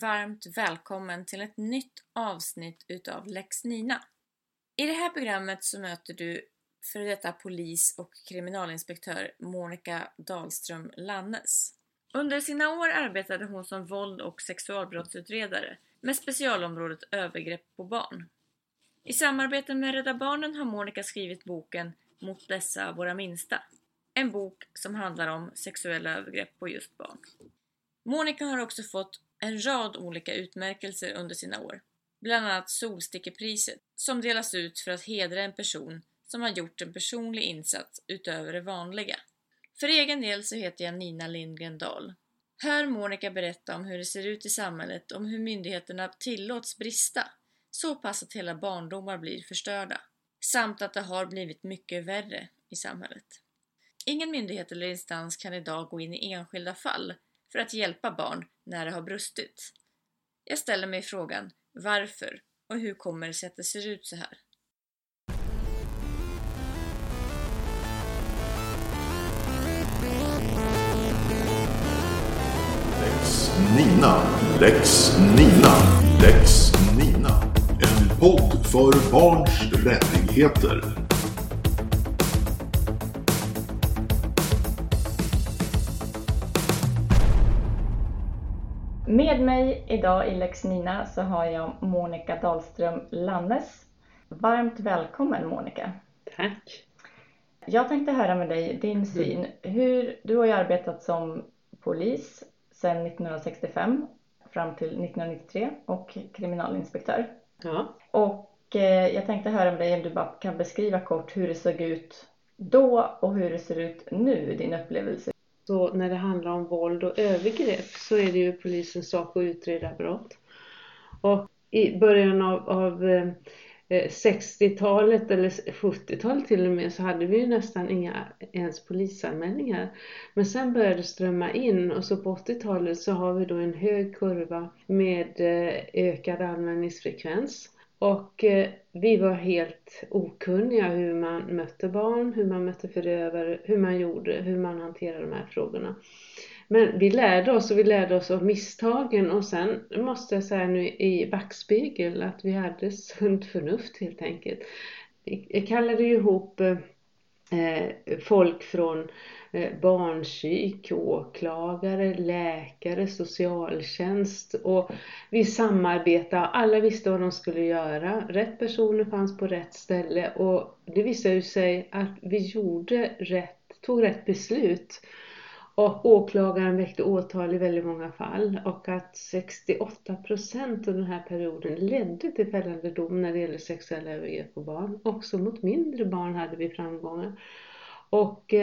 Varmt välkommen till ett nytt avsnitt utav Lex Nina. I det här programmet så möter du för detta polis och kriminalinspektör Monica Dahlström-Lannes. Under sina år arbetade hon som våld- och sexualbrottsutredare med specialområdet övergrepp på barn. I samarbete med Rädda barnen har Monica skrivit boken Mot dessa våra minsta. En bok som handlar om sexuella övergrepp på just barn. Monica har också fått en rad olika utmärkelser under sina år. Bland annat Solstickepriset som delas ut för att hedra en person som har gjort en personlig insats utöver det vanliga. För egen del så heter jag Nina Lindgren-Dahl. Hör Monica berätta om hur det ser ut i samhället, om hur myndigheterna tillåts brista, så pass att hela barndomar blir förstörda, samt att det har blivit mycket värre i samhället. Ingen myndighet eller instans kan idag gå in i enskilda fall för att hjälpa barn när det har brustit. Jag ställer mig frågan, varför och hur kommer det sig att det ser ut så här? Lex Nina. En podd för barns rättigheter. Med mig idag i Lex Nina så har jag Monica Dahlström-Lannes. Varmt välkommen Monica. Tack. Jag tänkte höra med dig din syn. Du har ju arbetat som polis sedan 1965 fram till 1993 och kriminalinspektör. Ja. Och jag tänkte höra med dig om du bara kan beskriva kort hur det såg ut då och hur det ser ut nu, din upplevelse. Så när det handlar om våld och övergrepp så är det ju polisens sak att utreda brott. Och i början av 60-talet eller 70-talet till och med så hade vi ju nästan inga ens polisanmälningar. Men sen började det strömma in och så på 80-talet så har vi då en hög kurva med ökad anmälningsfrekvens. Och vi var helt okunniga hur man mötte barn, hur man mötte förövare, hur man gjorde, hur man hanterade de här frågorna. Men vi lärde oss av misstagen, och sen måste jag säga nu i backspegel att vi hade sunt förnuft helt enkelt. Jag kallade ju ihop folk från barnpsyk, åklagare, läkare, socialtjänst, och vi samarbetade. Alla visste vad de skulle göra. Rätt personer fanns på rätt ställe, och det visade ju sig att vi tog rätt beslut. Och åklagaren väckte åtal i väldigt många fall, och att 68% av den här perioden ledde till fällande dom när det gäller sexuella övergrepp på barn. Också mot mindre barn hade vi framgångar. Och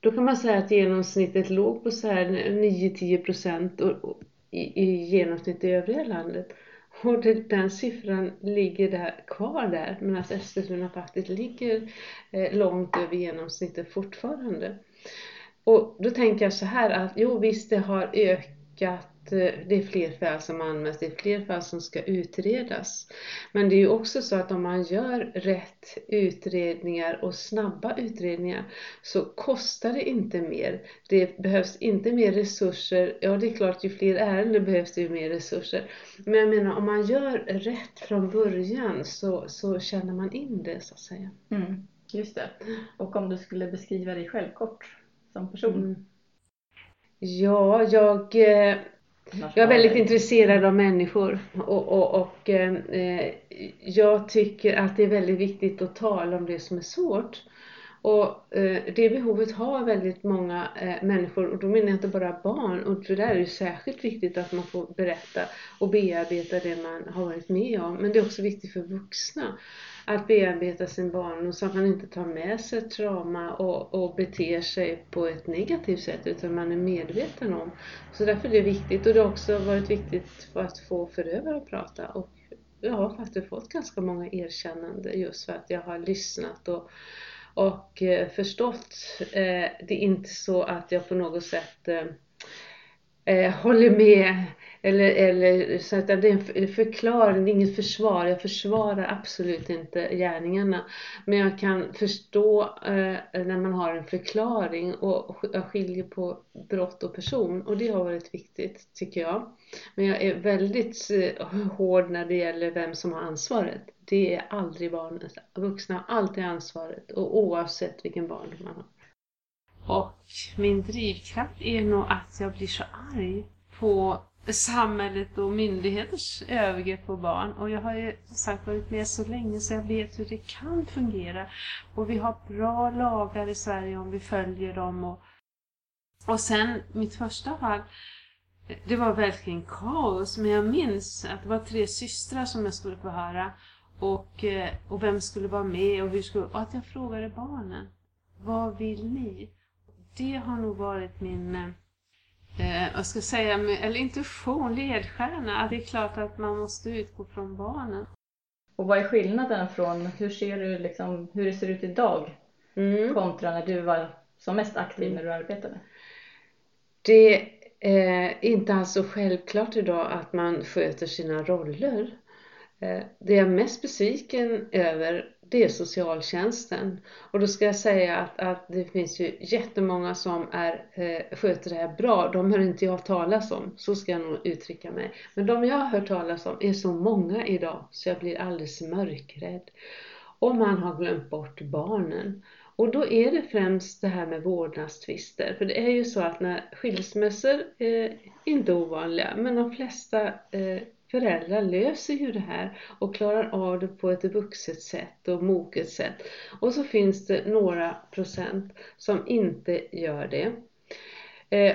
då kan man säga att genomsnittet låg på så här 9-10% i genomsnitt i övriga landet. Och den siffran ligger kvar där, medan Östersund faktiskt ligger långt över genomsnittet fortfarande. Och då tänker jag så här att visst det har ökat, det är fler fall som anmäls, det är fler fall som ska utredas. Men det är ju också så att om man gör rätt utredningar och snabba utredningar så kostar det inte mer. Det behövs inte mer resurser. Ja, det är klart, ju fler ärenden behövs det ju mer resurser. Men jag menar, om man gör rätt från början så känner man in det så att säga. Mm, just det. Och om du skulle beskriva dig själv kort som person? Ja, jag är väldigt intresserad av människor och jag tycker att det är väldigt viktigt att tala om det som är svårt. Och det behovet har väldigt många människor, och då menar jag inte bara barn, och för det är ju särskilt viktigt att man får berätta och bearbeta det man har varit med om. Men det är också viktigt för vuxna att bearbeta sin barndom så att man inte tar med sig trauma och beter sig på ett negativt sätt, utan man är medveten om. Så därför är det viktigt, och det har också varit viktigt för att få förövare att prata, och jag har faktiskt fått ganska många erkännande just för att jag har lyssnat och förstått. Det är inte så att jag på något sätt håller med eller så att det är en förklaring, det är inget försvar. Jag försvarar absolut inte gärningarna, men jag kan förstå när man har en förklaring, och jag skiljer på brott och person, och det har varit viktigt tycker jag. Men jag är väldigt hård när det gäller vem som har ansvaret. Det är aldrig barnen. Vuxna har alltid ansvaret, och oavsett vilken barn man har. Och min drivkraft är nog att jag blir så arg på samhället och myndigheters övergrepp på barn. Och jag har ju sagt varit med så länge så jag vet hur det kan fungera. Och vi har bra lagar i Sverige om vi följer dem. Och sen mitt första fall, det var verkligen kaos. Men jag minns att det var 3 systrar som jag skulle förhöra. Och vem skulle vara med och hur skulle... Och att jag frågade barnen, vad vill ni? Det har nog varit min... jag ska säga, eller intuition, ledstjärna, att det är klart att man måste utgå från barnen. Och vad är skillnaden från hur ser du liksom, hur det ser ut idag kontra när du var som mest aktiv när du arbetade? Det är inte alls så självklart idag att man sköter sina roller. Det jag är mest besviken över, det är socialtjänsten. Och då ska jag säga att det finns ju jättemånga som sköter det här bra. De hör inte jag talas om, så ska jag nog uttrycka mig. Men de jag hör talas om är så många idag så jag blir alldeles mörkrädd. Och man har glömt bort barnen. Och då är det främst det här med vårdnadstvister. För det är ju så att när skilsmässor är inte ovanliga, men de flesta... föräldrar löser ju det här och klarar av det på ett vuxet sätt och moget sätt. Och så finns det några procent som inte gör det.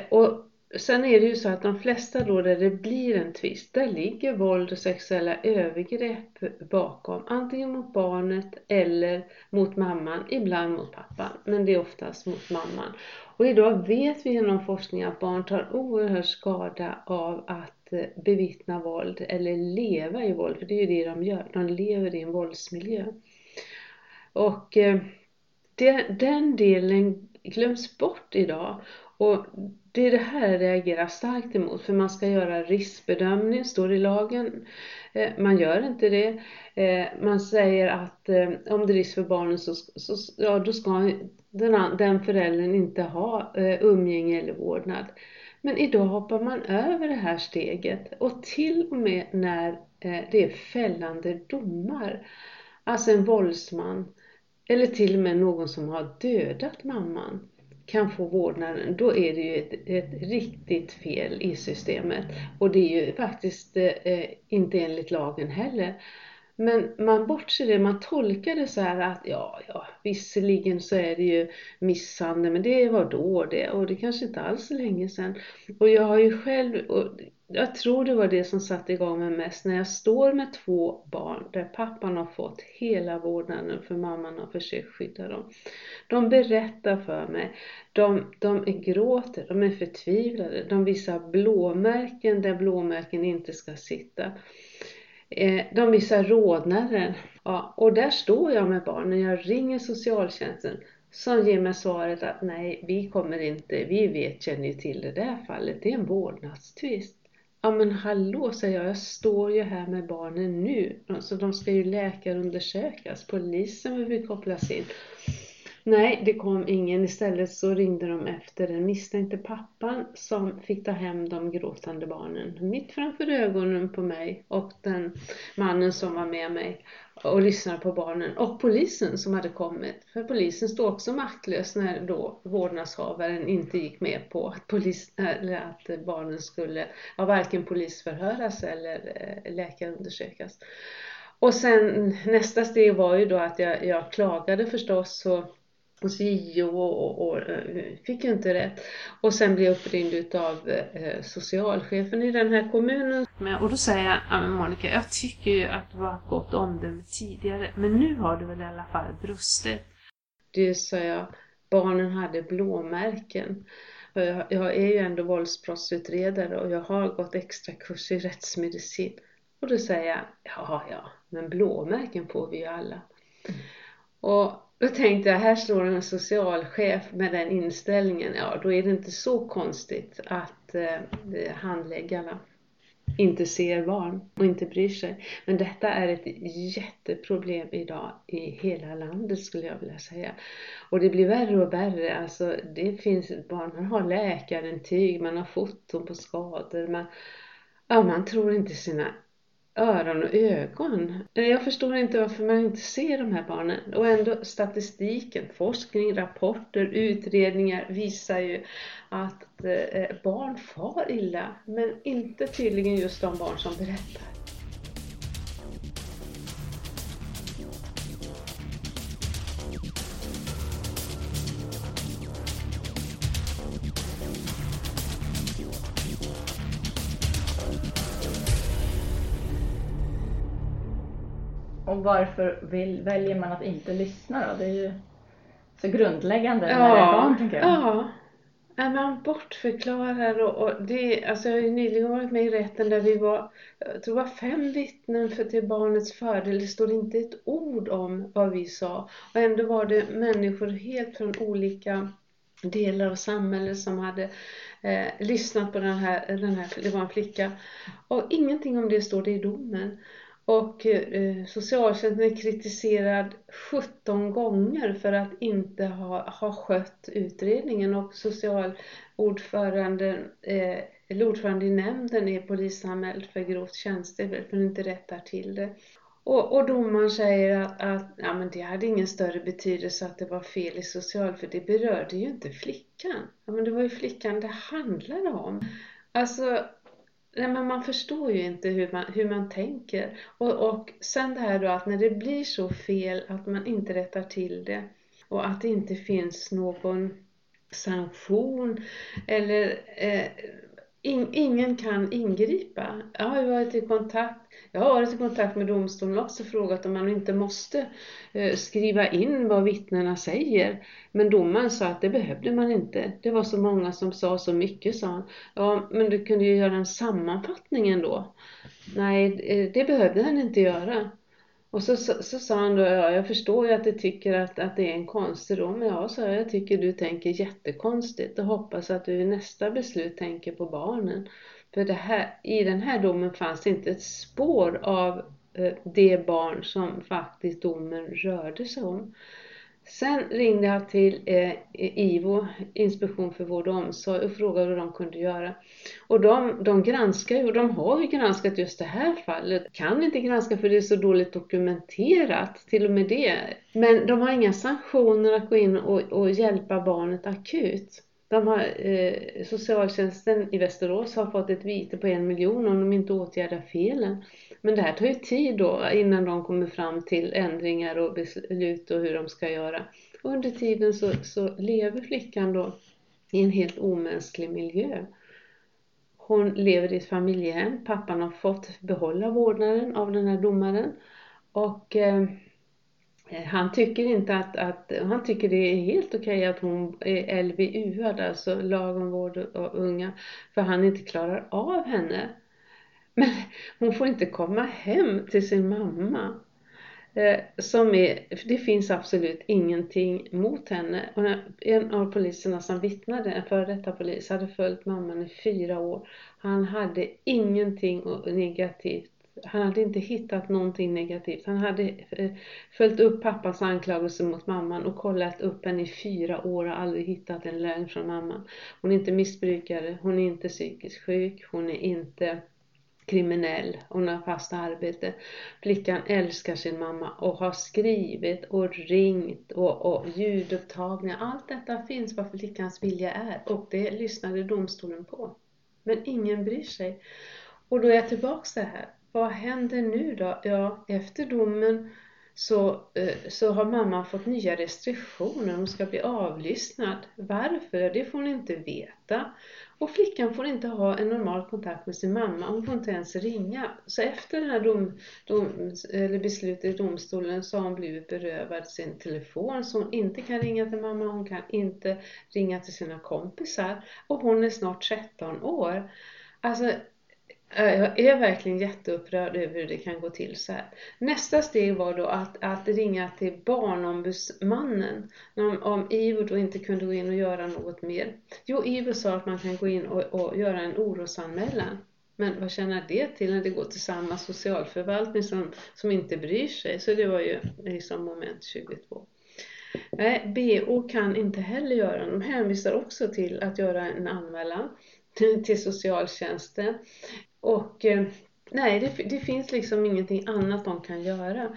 Och sen är det ju så att de flesta då där det blir en tvist, där ligger våld och sexuella övergrepp bakom. Antingen mot barnet eller mot mamman, ibland mot pappan, men det är oftast mot mamman. Och idag vet vi genom forskning att barn tar oerhört skada av att bevittna våld eller leva i våld, för det är ju det de gör, de lever i en våldsmiljö. Och den delen glöms bort idag, och det är det här jag reagerar starkt emot, för man ska göra riskbedömning, står i lagen, man gör inte det. Man säger att om det är risk för barnen så då ska den föräldern inte ha umgänge eller vårdnad. Men idag hoppar man över det här steget, och till och med när det är fällande domar, alltså en våldsman eller till och med någon som har dödat mamman kan få vårdnaden, då är det ju ett riktigt fel i systemet, och det är ju faktiskt inte enligt lagen heller. Men man bortser det, man tolkar det så här att ja, visserligen så är det ju misshandel, men det var då det, och det kanske inte alls så länge sedan. Och jag har ju själv, och jag tror det var det som satte igång mig mest, när jag står med 2 barn där pappan har fått hela vårdnaden för mamman har försökt skydda dem. De berättar för mig, de gråter, de är förtvivlade, de visar blåmärken där blåmärken inte ska sitta. De visar rodnader. Ja, och där står jag med barnen. Jag ringer socialtjänsten som ger mig svaret att nej, vi kommer inte. Vi känner ju till det där fallet. Det är en vårdnadstvist. Ja men hallå, säger jag. Jag står ju här med barnen nu. Så de ska ju läkarundersökas. Polisen vill kopplas in. Nej, det kom ingen. Istället så ringde de efter den misstänkte pappan som fick ta hem de gråtande barnen mitt framför ögonen på mig och den mannen som var med mig och lyssnade på barnen och polisen som hade kommit. För polisen stod också maktlös när då vårdnadshavaren inte gick med på att barnen skulle varken polisförhöras eller läkarundersökas. Och sen nästa steg var ju då att jag klagade förstås hos GIO och fick ju inte rätt. Och sen blev jag uppringd av socialchefen i den här kommunen. Och då säger jag, Monica, jag tycker ju att du har gått om det tidigare. Men nu har du väl i alla fall brustet. Det sa jag, barnen hade blåmärken. Jag är ju ändå våldsbrottsutredare och jag har gått extra kurs i rättsmedicin. Och då säger jag, ja, men blåmärken får vi ju alla. Och då tänkte jag, här slår en socialchef med den inställningen. Ja, då är det inte så konstigt att handläggarna inte ser barn och inte bryr sig. Men detta är ett jätteproblem idag i hela landet skulle jag vilja säga. Och det blir värre och värre. Alltså, det finns barn, man har läkarintyg, man har foton på skador. Man tror inte sina öron och ögon. Jag förstår inte varför man inte ser de här barnen. Och ändå statistiken, forskning, rapporter, utredningar visar ju att barn far illa. Men inte tydligen just de barn som berättar. Och varför väljer man att inte lyssna då? Det är ju så grundläggande när det är barn, tänker jag. Ja, man bortförklarar och det, alltså jag har ju nyligen varit med i rätten där vi var, jag tror det var 5 vittnen för till barnets fördel. Det stod inte ett ord om vad vi sa. Och ändå var det människor helt från olika delar av samhället som hade lyssnat på den här, det var en flicka. Och ingenting om det står det i domen. Och socialtjänsten är kritiserad 17 gånger för att inte ha skött utredningen. Och ordförande i nämnden är polisanmäld för grovt tjänstefel för att inte rättar till det. Och domaren säger att det hade ingen större betydelse att det var fel i social, för det berörde ju inte flickan. Ja, men det var ju flickan det handlade om. Alltså... Nej, men man förstår ju inte hur man tänker. Och sen det här då att när det blir så fel att man inte rättar till det. Och att det inte finns någon sanktion. Eller ingen kan ingripa. Jag har varit i kontakt med domstolen också och frågat om man inte måste skriva in vad vittnena säger. Men domaren sa att det behövde man inte. Det var så många som sa så mycket, sa han. Ja, men du kunde ju göra en sammanfattning ändå. Nej, det behövde han inte göra. Och så sa han då, ja, jag förstår ju att du tycker att det är en konstig dom. Ja, så jag tycker du tänker jättekonstigt och hoppas att du i nästa beslut tänker på barnen. För det här, i den här domen fanns inte ett spår av det barn som faktiskt domen rörde sig om. Sen ringde jag till Ivo, Inspektion för vård och omsorg, och frågade vad de kunde göra. Och de granskar ju, och de har ju granskat just det här fallet. Kan inte granska för det är så dåligt dokumenterat, till och med det. Men de har inga sanktioner att gå in och hjälpa barnet akut. Socialtjänsten i Västerås har fått ett vite på 1 miljon om de inte åtgärdar felen. Men det här tar ju tid då innan de kommer fram till ändringar och beslut och hur de ska göra. Och under tiden så lever flickan då i en helt omänsklig miljö. Hon lever i ett familjehem. Pappan har fått behålla vårdnaden av den här domaren. Och... han tycker inte han tycker det är helt okej att hon är LVU-ad, alltså lag om vård och unga, för han inte klarar av henne. Men hon får inte komma hem till sin mamma. Det finns absolut ingenting mot henne. Och en av poliserna som vittnade, en före detta polis, hade följt mamman i 4 år. Han hade ingenting negativt Han hade inte hittat någonting negativt. Han hade följt upp pappans anklagelse mot mamman och kollat upp henne i 4 år och aldrig hittat en lögn från mamman. Hon är inte missbrukare, hon är inte psykiskt sjuk, hon är inte kriminell, hon har fast arbete. Flickan älskar sin mamma och har skrivit och ringt och ljudupptagningar. Allt detta finns vad flickans vilja är och det lyssnade domstolen på. Men ingen bryr sig. Och då är jag tillbaka så här. Vad händer nu då? Ja, efter domen så har mamman fått nya restriktioner. Hon ska bli avlyssnad. Varför? Det får hon inte veta. Och flickan får inte ha en normal kontakt med sin mamma. Hon får inte ens ringa. Så efter det här beslutet i domstolen så har hon blivit berövad sin telefon. Så hon inte kan ringa till mamma. Hon kan inte ringa till sina kompisar. Och hon är snart 13 år. Alltså... jag är verkligen jätteupprörd över hur det kan gå till så här. Nästa steg var då att ringa till barnombudsmannen. Om Ivo då inte kunde gå in och göra något mer. Jo, Ivo sa att man kan gå in och göra en orosanmälan. Men vad tjänar det till när det går till samma socialförvaltning som inte bryr sig? Så det var ju liksom moment 22. Nej, BO kan inte heller göra. De hänvisar också till att göra en anmälan till socialtjänsten. Och nej, det finns liksom ingenting annat de kan göra.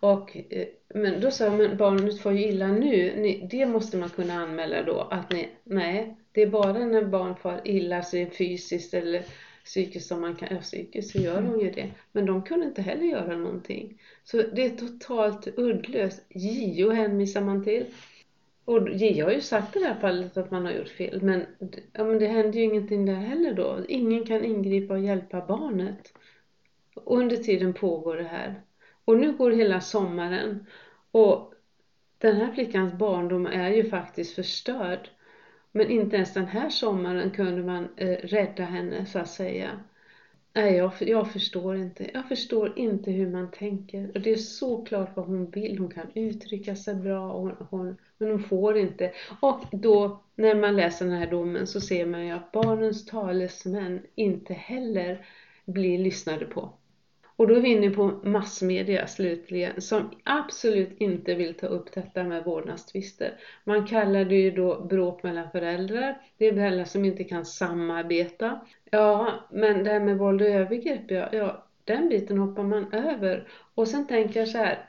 Och, men då sa jag, men barnet får ju illa nu. Det måste man kunna anmäla då. Att nej, det är bara när barn får illa sig fysiskt eller psykiskt som man kan. Ja, psykiskt så gör de ju det. Men de kunde inte heller göra någonting. Så det är totalt uddlöst. GIO hänvisar man till. Och jag har ju sagt i det här fallet att man har gjort fel. Men, ja, men det händer ju ingenting där heller då. Ingen kan ingripa och hjälpa barnet. Och under tiden pågår det här. Och nu går hela sommaren. Och den här flickans barndom är ju faktiskt förstörd. Men inte ens den här sommaren kunde man rädda henne så att säga. Nej, jag förstår inte. Jag förstår inte hur man tänker. Och det är så klart vad hon vill. Hon kan uttrycka sig bra. Och men hon får inte. Och då när man läser den här domen så ser man ju att barnens talesmän inte heller blir lyssnade på. Och då är vi inne på massmedia slutligen som absolut inte vill ta upp detta med vårdnadstvister. Man kallar det ju då bråk mellan föräldrar. Det är föräldrar som inte kan samarbeta. Ja, men det här med våld och övergrepp, ja, den biten hoppar man över. Och sen tänker jag så här,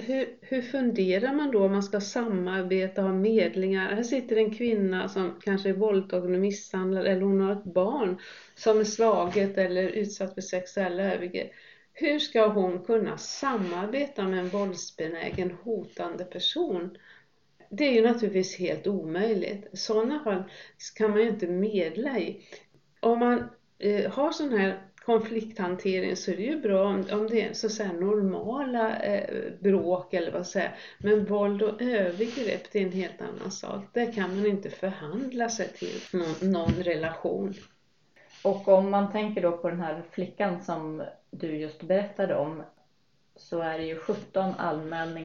hur funderar man då om man ska samarbeta och ha medlingar? Här sitter en kvinna som kanske är våldtagen och misshandlad eller hon har ett barn som är slaget eller utsatt för sexuella övergrepp. Hur ska hon kunna samarbeta med en våldsbenägen hotande person? Det är ju naturligtvis helt omöjligt. I sådana fall kan man ju inte medla i. Om man har sån här konflikthantering så är det ju bra om det är så att säga normala bråk eller vad säger. Men våld och övergrepp är en helt annan sak. Där kan man inte förhandla sig till någon relation. Och om man tänker då på den här flickan som du just berättade om så är det ju 17 anmälningar.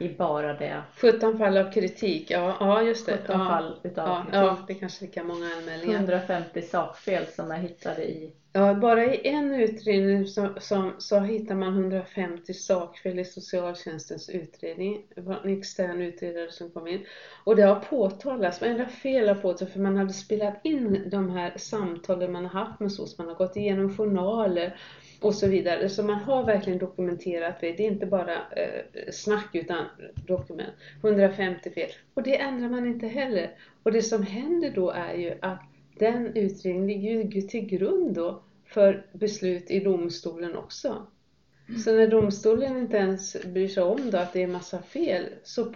I bara det. 17 fall av kritik, ja just det. 17 fall utav kritik. Ja, det är kanske lika många anmälningar. 150 sakfel som jag hittade i. Ja, bara i en utredning så hittar man 150 sakfel i socialtjänstens utredning. Det var en extern utredare som kom in. Och det har påtalats, men det har fel påtalats för man hade spelat in de här samtalen man har haft med SOS. Man har gått igenom journaler och så vidare. Så man har verkligen dokumenterat det. Det är inte bara snack utan dokument. 150 fel. Och det ändrar man inte heller. Och det som händer då är ju att den utredningen ligger till grund då för beslut i domstolen också. Så när domstolen inte ens bryr sig om då att det är massa fel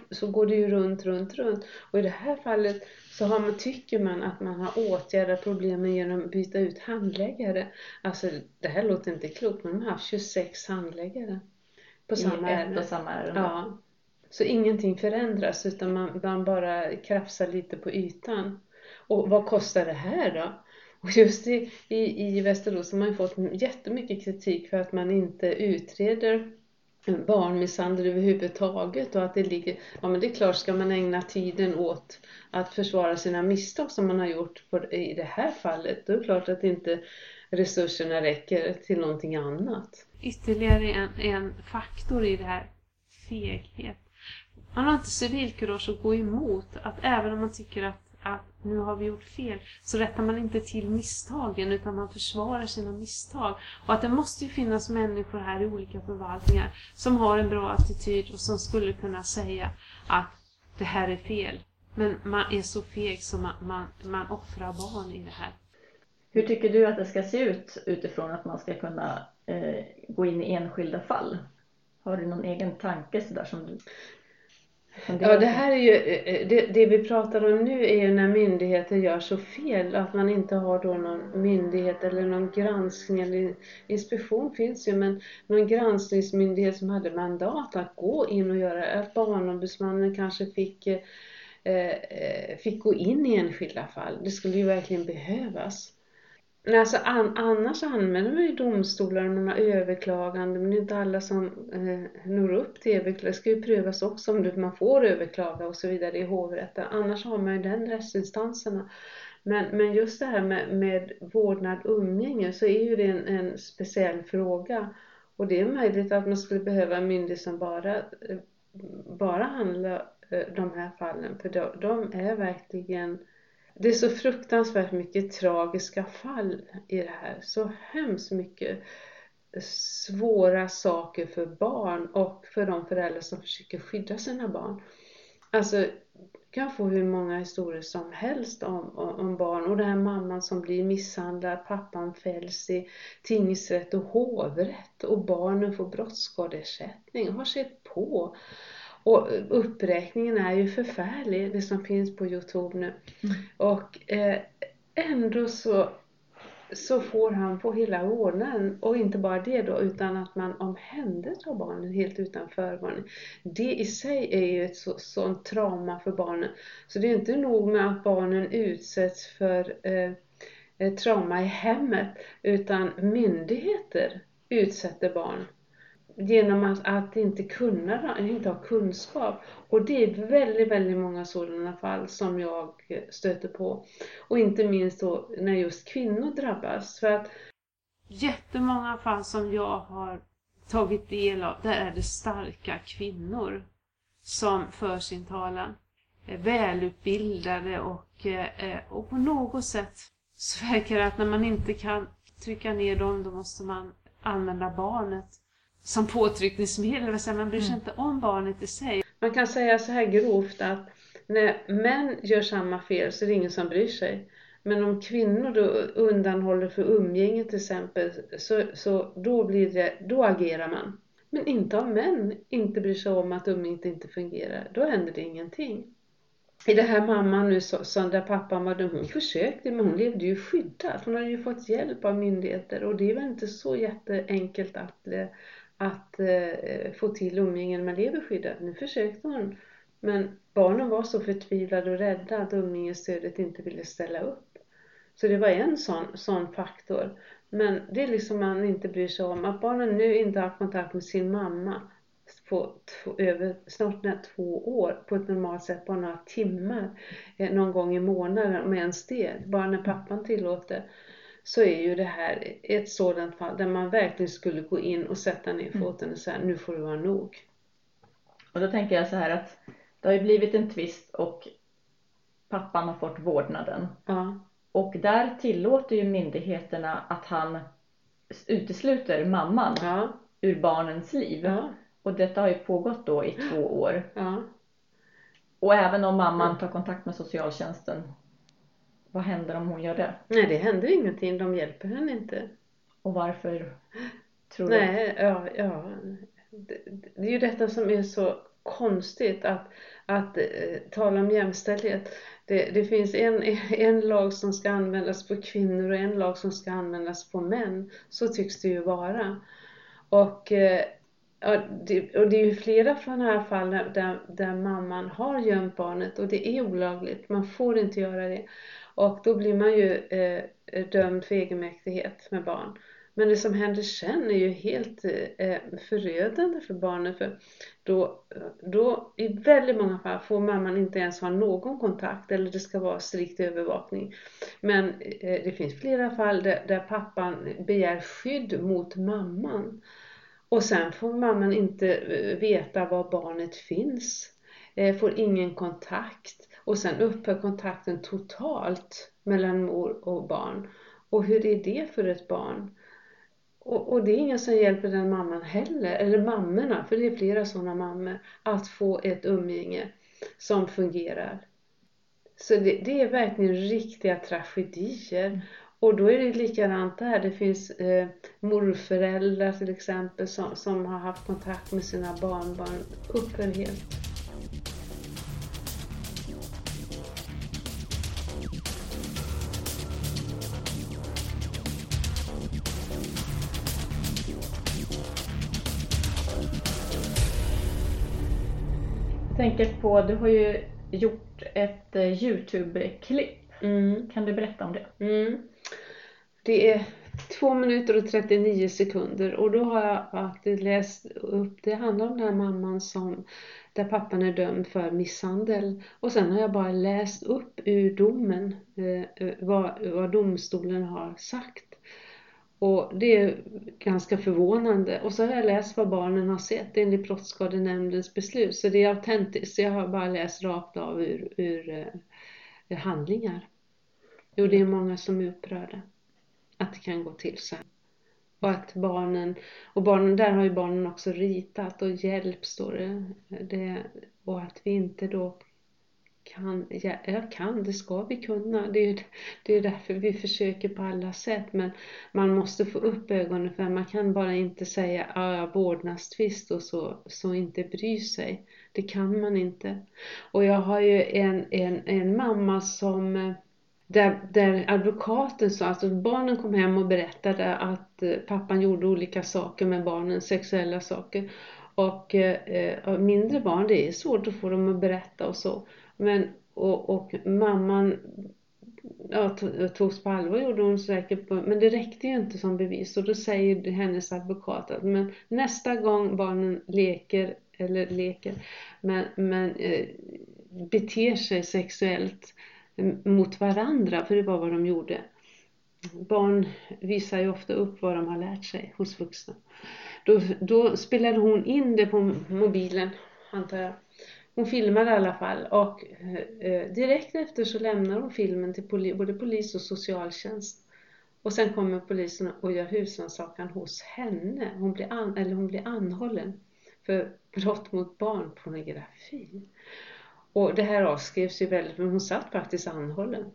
så går det ju runt. Och i det här fallet så tycker man att man har åtgärdat problemen genom att byta ut handläggare. Alltså det här låter inte klokt, men de har haft 26 handläggare på samma ärende. Ja. Så ingenting förändras utan man bara krafsar lite på ytan. Och vad kostar det här då? Och just i Västerås har man ju fått jättemycket kritik för att man inte utreder barnmisshandel överhuvudtaget. Och att det ligger, ja men det är klart ska man ägna tiden åt att försvara sina misstag som man har gjort i det här fallet. Då är det klart att inte resurserna räcker till någonting annat. Ytterligare en faktor i det här, feghet. Man har inte civilkurage att gå emot att även om man tycker att nu har vi gjort fel, så rättar man inte till misstagen utan man försvarar sina misstag. Och att det måste ju finnas människor här i olika förvaltningar som har en bra attityd och som skulle kunna säga att det här är fel. Men man är så feg som man offrar barn i det här. Hur tycker du att det ska se ut utifrån att man ska kunna gå in i enskilda fall? Har du någon egen tanke sådär som du... Ja, det här är ju, det vi pratar om nu är ju när myndigheter gör så fel att man inte har då någon myndighet eller någon granskning eller inspektion finns ju, men någon granskningsmyndighet som hade mandat att gå in och göra, att barnombudsmannen kanske fick gå in i enskilda fall. Det skulle ju verkligen behövas. Men alltså annars använder man ju domstolar och man har överklagande, men det är inte alla som når upp till överklagande. Det ska ju prövas också om man får överklaga och så vidare i hovrätten. Annars har man ju den rättsinstanserna. Men just det här med vårdnad umgänge så är ju det en speciell fråga. Och det är möjligt att man skulle behöva en myndighet som bara handlar de här fallen. För de är verkligen... Det är så fruktansvärt mycket tragiska fall i det här. Så hemskt mycket svåra saker för barn och för de föräldrar som försöker skydda sina barn. Alltså, kan få hur många historier som helst om barn. Och den här mamman som blir misshandlad, pappan fälls i tingsrätt och hovrätt. Och barnen får brottsskadeersättning och har sett på. Och uppräkningen är ju förfärlig, det som finns på YouTube nu. Mm. Och ändå så får han på hela vårdnaden. Och inte bara det då, utan att man omhändertar barnen helt utan förvarning. Det i sig är ju ett sånt trauma för barnen. Så det är inte nog med att barnen utsätts för trauma i hemmet. Utan myndigheter utsätter barn. Genom att inte ha kunskap. Och det är väldigt, väldigt många sådana fall som jag stöter på. Och inte minst då när just kvinnor drabbas. För att jättemånga fall som jag har tagit del av, där är det starka kvinnor som för sin talan. Välutbildade och på något sätt så verkar det att när man inte kan trycka ner dem, då måste man använda barnet som påtryckningsmedel, man bryr sig inte om barnet i sig. Man kan säga så här grovt att när män gör samma fel så är det ingen som bryr sig. Men om kvinnor då undanhåller för umgänge till exempel då agerar man. Men inte om män inte bryr sig om att umgänget inte fungerar, då händer det ingenting. I det här mamman nu som där pappan var dum, hon försökte men hon levde ju skyddad. Hon hade ju fått hjälp av myndigheter och det är väl inte så jätteenkelt att få till umgängen med leverskyddad. Nu försökte hon Men barnen var så förtvivlade och rädda att umgängesstödet inte ville ställa upp. Så det var en sån faktor. Men det är liksom man inte bryr sig om. Att barnen nu inte har kontakt med sin mamma på snart 2 år på ett normalt sätt. Bara några timmar någon gång i månaden med en sted. Bara när pappan tillåter. Så är ju det här ett sådant fall där man verkligen skulle gå in och sätta ner foten och säga nu får du vara nog. Och då tänker jag så här att det har ju blivit en tvist och pappan har fått vårdnaden. Ja. Och där tillåter ju myndigheterna att han utesluter mamman ur barnens liv. Ja. Och detta har ju pågått då i 2 år. Ja. Och även om mamman tar kontakt med socialtjänsten, vad händer om hon gör det? Nej, det händer ingenting. De hjälper henne inte. Och varför tror du? Nej, ja. Det är ju detta som är så konstigt att tala om jämställdhet. Det finns en lag som ska användas på kvinnor och en lag som ska användas på män. Så tycks det ju vara. Och det är ju flera från den här fallen där mamman har gömt barnet och det är olagligt. Man får inte göra det. Och då blir man ju dömd för egenmäktighet med barn. Men det som händer sen är ju helt förödande för barnen. För då i väldigt många fall får mamman inte ens ha någon kontakt. Eller det ska vara strikt övervakning. Men det finns flera fall där pappan begär skydd mot mamman. Och sen får mamman inte veta var barnet finns. Får ingen kontakt. Och sen upphör kontakten totalt mellan mor och barn. Och hur är det för ett barn? Och det är ingen som hjälper den mamman heller. Eller mammorna, för det är flera sådana mammor. Att få ett umgänge som fungerar. Så det är verkligen riktiga tragedier. Och då är det likadant där. Det finns morföräldrar till exempel som har haft kontakt med sina barnbarn. Upphör helt. Jag tänker på, du har ju gjort ett YouTube-klipp. Mm. Kan du berätta om det? Mm. Det är 2 minuter och 39 sekunder. Och då har jag faktiskt läst upp. Det handlar om den här mamman där pappan är dömd för misshandel. Och sen har jag bara läst upp ur domen vad domstolen har sagt. Och det är ganska förvånande. Och så har jag läst vad barnen har sett enligt Brottsskadenämndens beslut. Så det är autentiskt. Jag har bara läst rakt av ur handlingar. Och det är många som är upprörda. Att det kan gå till så här. Och att barnen, där har ju barnen också ritat och hjälp står det. Och att vi inte då kan, det ska vi kunna. Det är därför vi försöker på alla sätt. Men man måste få upp ögonen för man kan bara inte säga vårdnadstvist och så inte bry sig. Det kan man inte. Och jag har ju en mamma som... Där advokaten sa att barnen kom hem och berättade att pappan gjorde olika saker med barnen, sexuella saker. Och mindre barn, det är svårt att få dem att berätta och så. Men, och mamman togs på allvar, gjorde hon säkert på, men det räckte ju inte som bevis. Och då säger hennes advokat att men nästa gång barnen beter sig sexuellt mot varandra, för det var vad de gjorde. Barn visar ju ofta upp vad de har lärt sig hos vuxna. Då spelade hon in det på mobilen, antar jag. Hon filmade i alla fall och direkt efter så lämnar hon filmen till både polis och socialtjänst. Och sen kommer polisen och gör husrannsakan hos henne. Hon blir anhållen för brott mot barnpornografi. Och det här avskrevs ju väldigt, men hon satt faktiskt anhållen.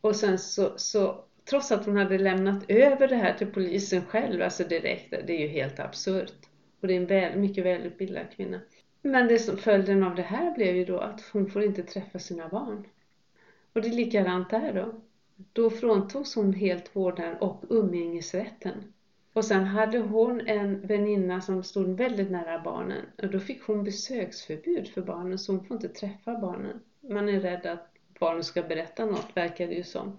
Och sen så trots att hon hade lämnat över det här till polisen själv, alltså direkt, det är ju helt absurt. Och det är en mycket välutbildad kvinna. Men det som följden av det här blev ju då att hon får inte träffa sina barn. Och det är likadant där då. Då fråntogs hon helt vården och umgängesrätten. Och sen hade hon en väninna som stod väldigt nära barnen. Och då fick hon besöksförbud för barnen, så hon får inte träffa barnen. Man är rädd att barnen ska berätta något, verkar det ju som.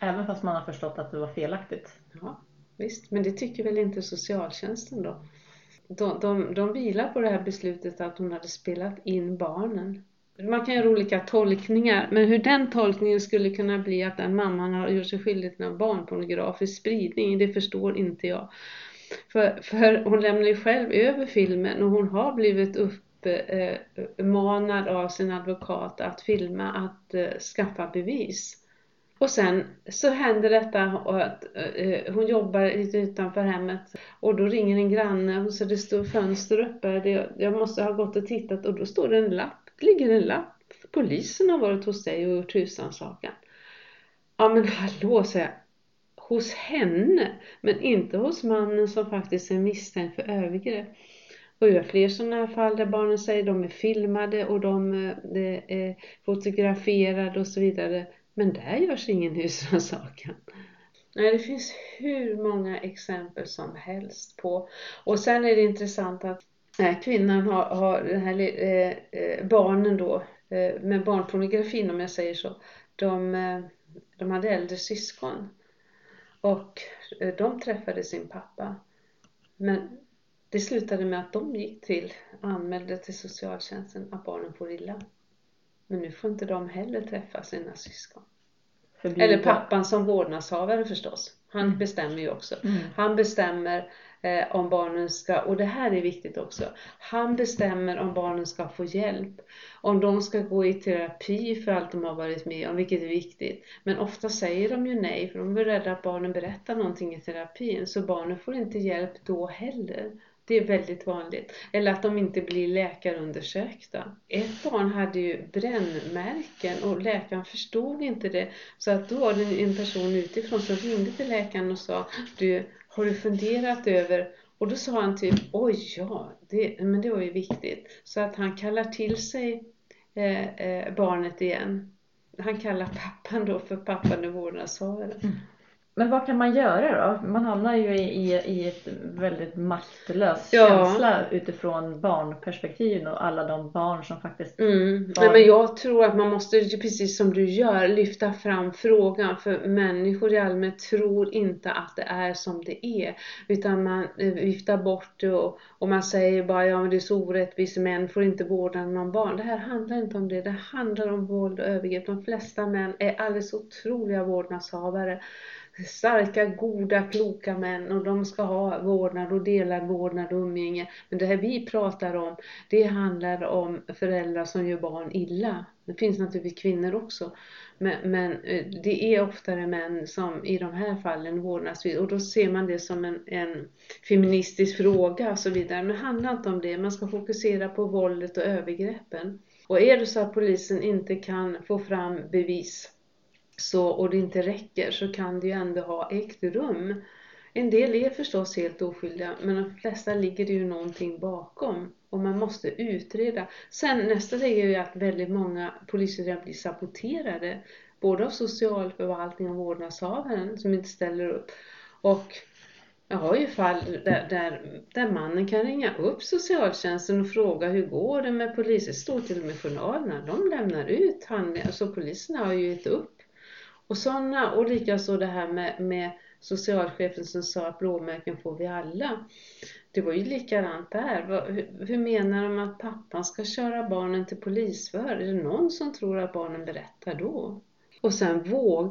Även fast man har förstått att det var felaktigt. Ja, visst. Men det tycker väl inte socialtjänsten då. De vilar på det här beslutet att hon hade spelat in barnen. Man kan göra olika tolkningar, men hur den tolkningen skulle kunna bli att den mamman har gjort sig skyldig till en barnpornografisk spridning, det förstår inte jag. För hon lämnar ju själv över filmen, och hon har blivit uppmanad av sin advokat att filma, att skaffa bevis. Och sen så händer detta att hon jobbar lite utanför hemmet, och då ringer en granne, och så det står fönster uppe. Jag måste ha gått och tittat, och då står det en lapp. Ligger en lapp. Polisen har varit hos dig och gjort husrannsakan. Ja, men hallå, säger jag. Hos henne, men inte hos mannen som faktiskt är misstänkt för övergrepp. Och jag har fler sådana här fall där barnen säger de är filmade och de är fotograferade och så vidare. Men där görs ingen husrannsakan. Nej, det finns hur många exempel som helst på. Och sen är det intressant att kvinnan har den här barnen då, med barnpornografin om jag säger så, de hade äldre syskon, och de träffade sin pappa, men det slutade med att de gick till, anmälde till socialtjänsten att barnen får illa, men nu får inte de heller träffa sina syskon. Eller pappan som vårdnadshavare förstås. Han bestämmer ju också. Mm. Han bestämmer om barnen ska, och det här är viktigt också, han bestämmer om barnen ska få hjälp. Om de ska gå i terapi för allt de har varit med om, vilket är viktigt. Men ofta säger de ju nej, för de är rädda att barnen berättar någonting i terapin. Så barnen får inte hjälp då heller. Det är väldigt vanligt. Eller att de inte blir läkarundersökta. Ett barn hade ju brännmärken och läkaren förstod inte det. Så att då var det en person utifrån som ringde till läkaren och sa: du, har du funderat över? Och då sa han typ: oj ja, men det var ju viktigt. Så att han kallar till sig barnet igen. Han kallar pappan då, för pappan är vårdnadshavare. Men vad kan man göra då? Man hamnar ju i ett väldigt maktlös känsla utifrån barnperspektiven och alla de barn som faktiskt... Nej, men jag tror att man måste, precis som du gör, lyfta fram frågan. För människor i allmänhet tror inte att det är som det är. Utan man viftar bort det och man säger bara: ja, men det är så orättvist, män får inte vårda någon barn. Det här handlar inte om det. Det handlar om våld och övergrepp. De flesta män är alldeles otroliga vårdnadshavare. Starka, goda, kloka män, och de ska ha vårdnad och delad vårdnad och umgänge. Men det här vi pratar om, det handlar om föräldrar som gör barn illa. Det finns naturligtvis kvinnor också, men det är oftare män som i de här fallen vårdnadsvid. Och då ser man det som en feministisk fråga och så vidare. Men det handlar inte om det, man ska fokusera på våldet och övergreppen. Och är det så att polisen inte kan få fram bevis, så, och det inte räcker, så kan det ju ändå ha ägt rum. En del är förstås helt oskyldiga, men de flesta ligger det ju någonting bakom, och man måste utreda. Sen nästa steg är ju att väldigt många polisutredningar blir saboterade, både av socialförvaltning och vårdnadshavaren som inte ställer upp. Och jag har ju fall där mannen kan ringa upp socialtjänsten och fråga: hur går det med polisen? Står till och med journalerna, de lämnar ut handlingar, så poliserna har ju gett upp. Och sådana, och likaså det här med socialchefen som sa att blåmärken får vi alla. Det var ju likadant där. Hur menar de att pappan ska köra barnen till polisförhör? Är det någon som tror att barnen berättar då? Och sen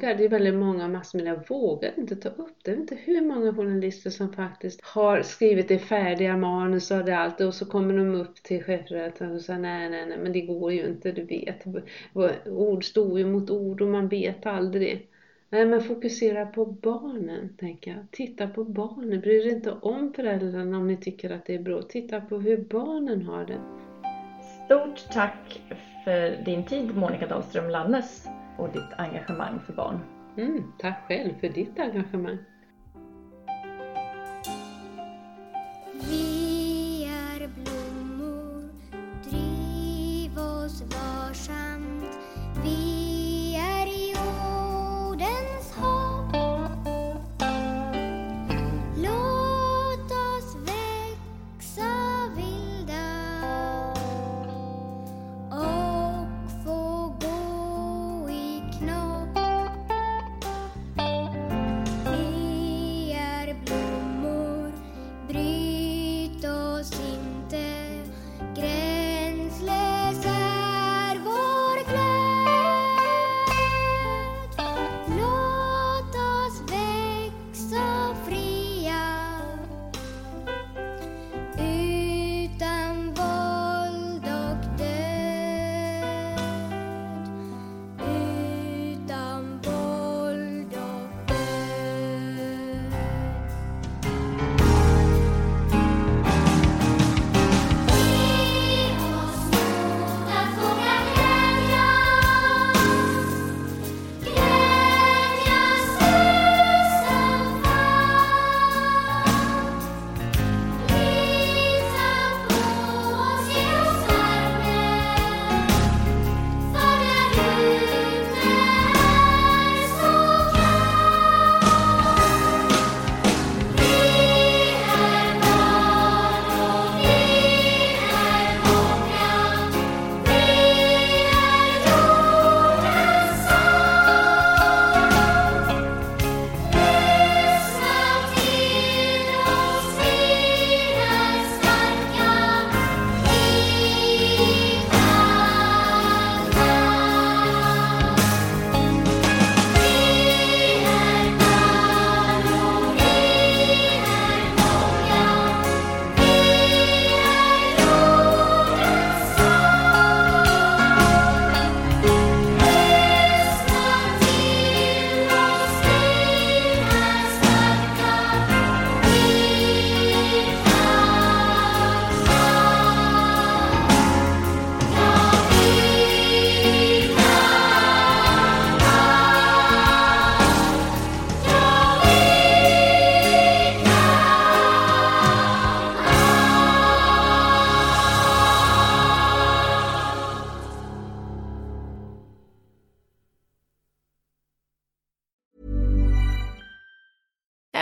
det är väldigt många massmedia vågar inte ta upp det. Jag vet inte hur många journalister som faktiskt har skrivit det färdiga manus och det allt. Och så kommer de upp till chefredaktören och säger: nej, men det går ju inte, du vet. Ord står ju mot ord och man vet aldrig. Nej, men fokusera på barnen, tänker jag. Titta på barnen, bryr er inte om föräldrarna om ni tycker att det är bra. Titta på hur barnen har det. Stort tack för din tid, Monica Dahlström-Lannes, och ditt engagemang för barn. Tack själv för ditt engagemang. Vi är blommor, driv oss varsamt. Vi är jordens hav.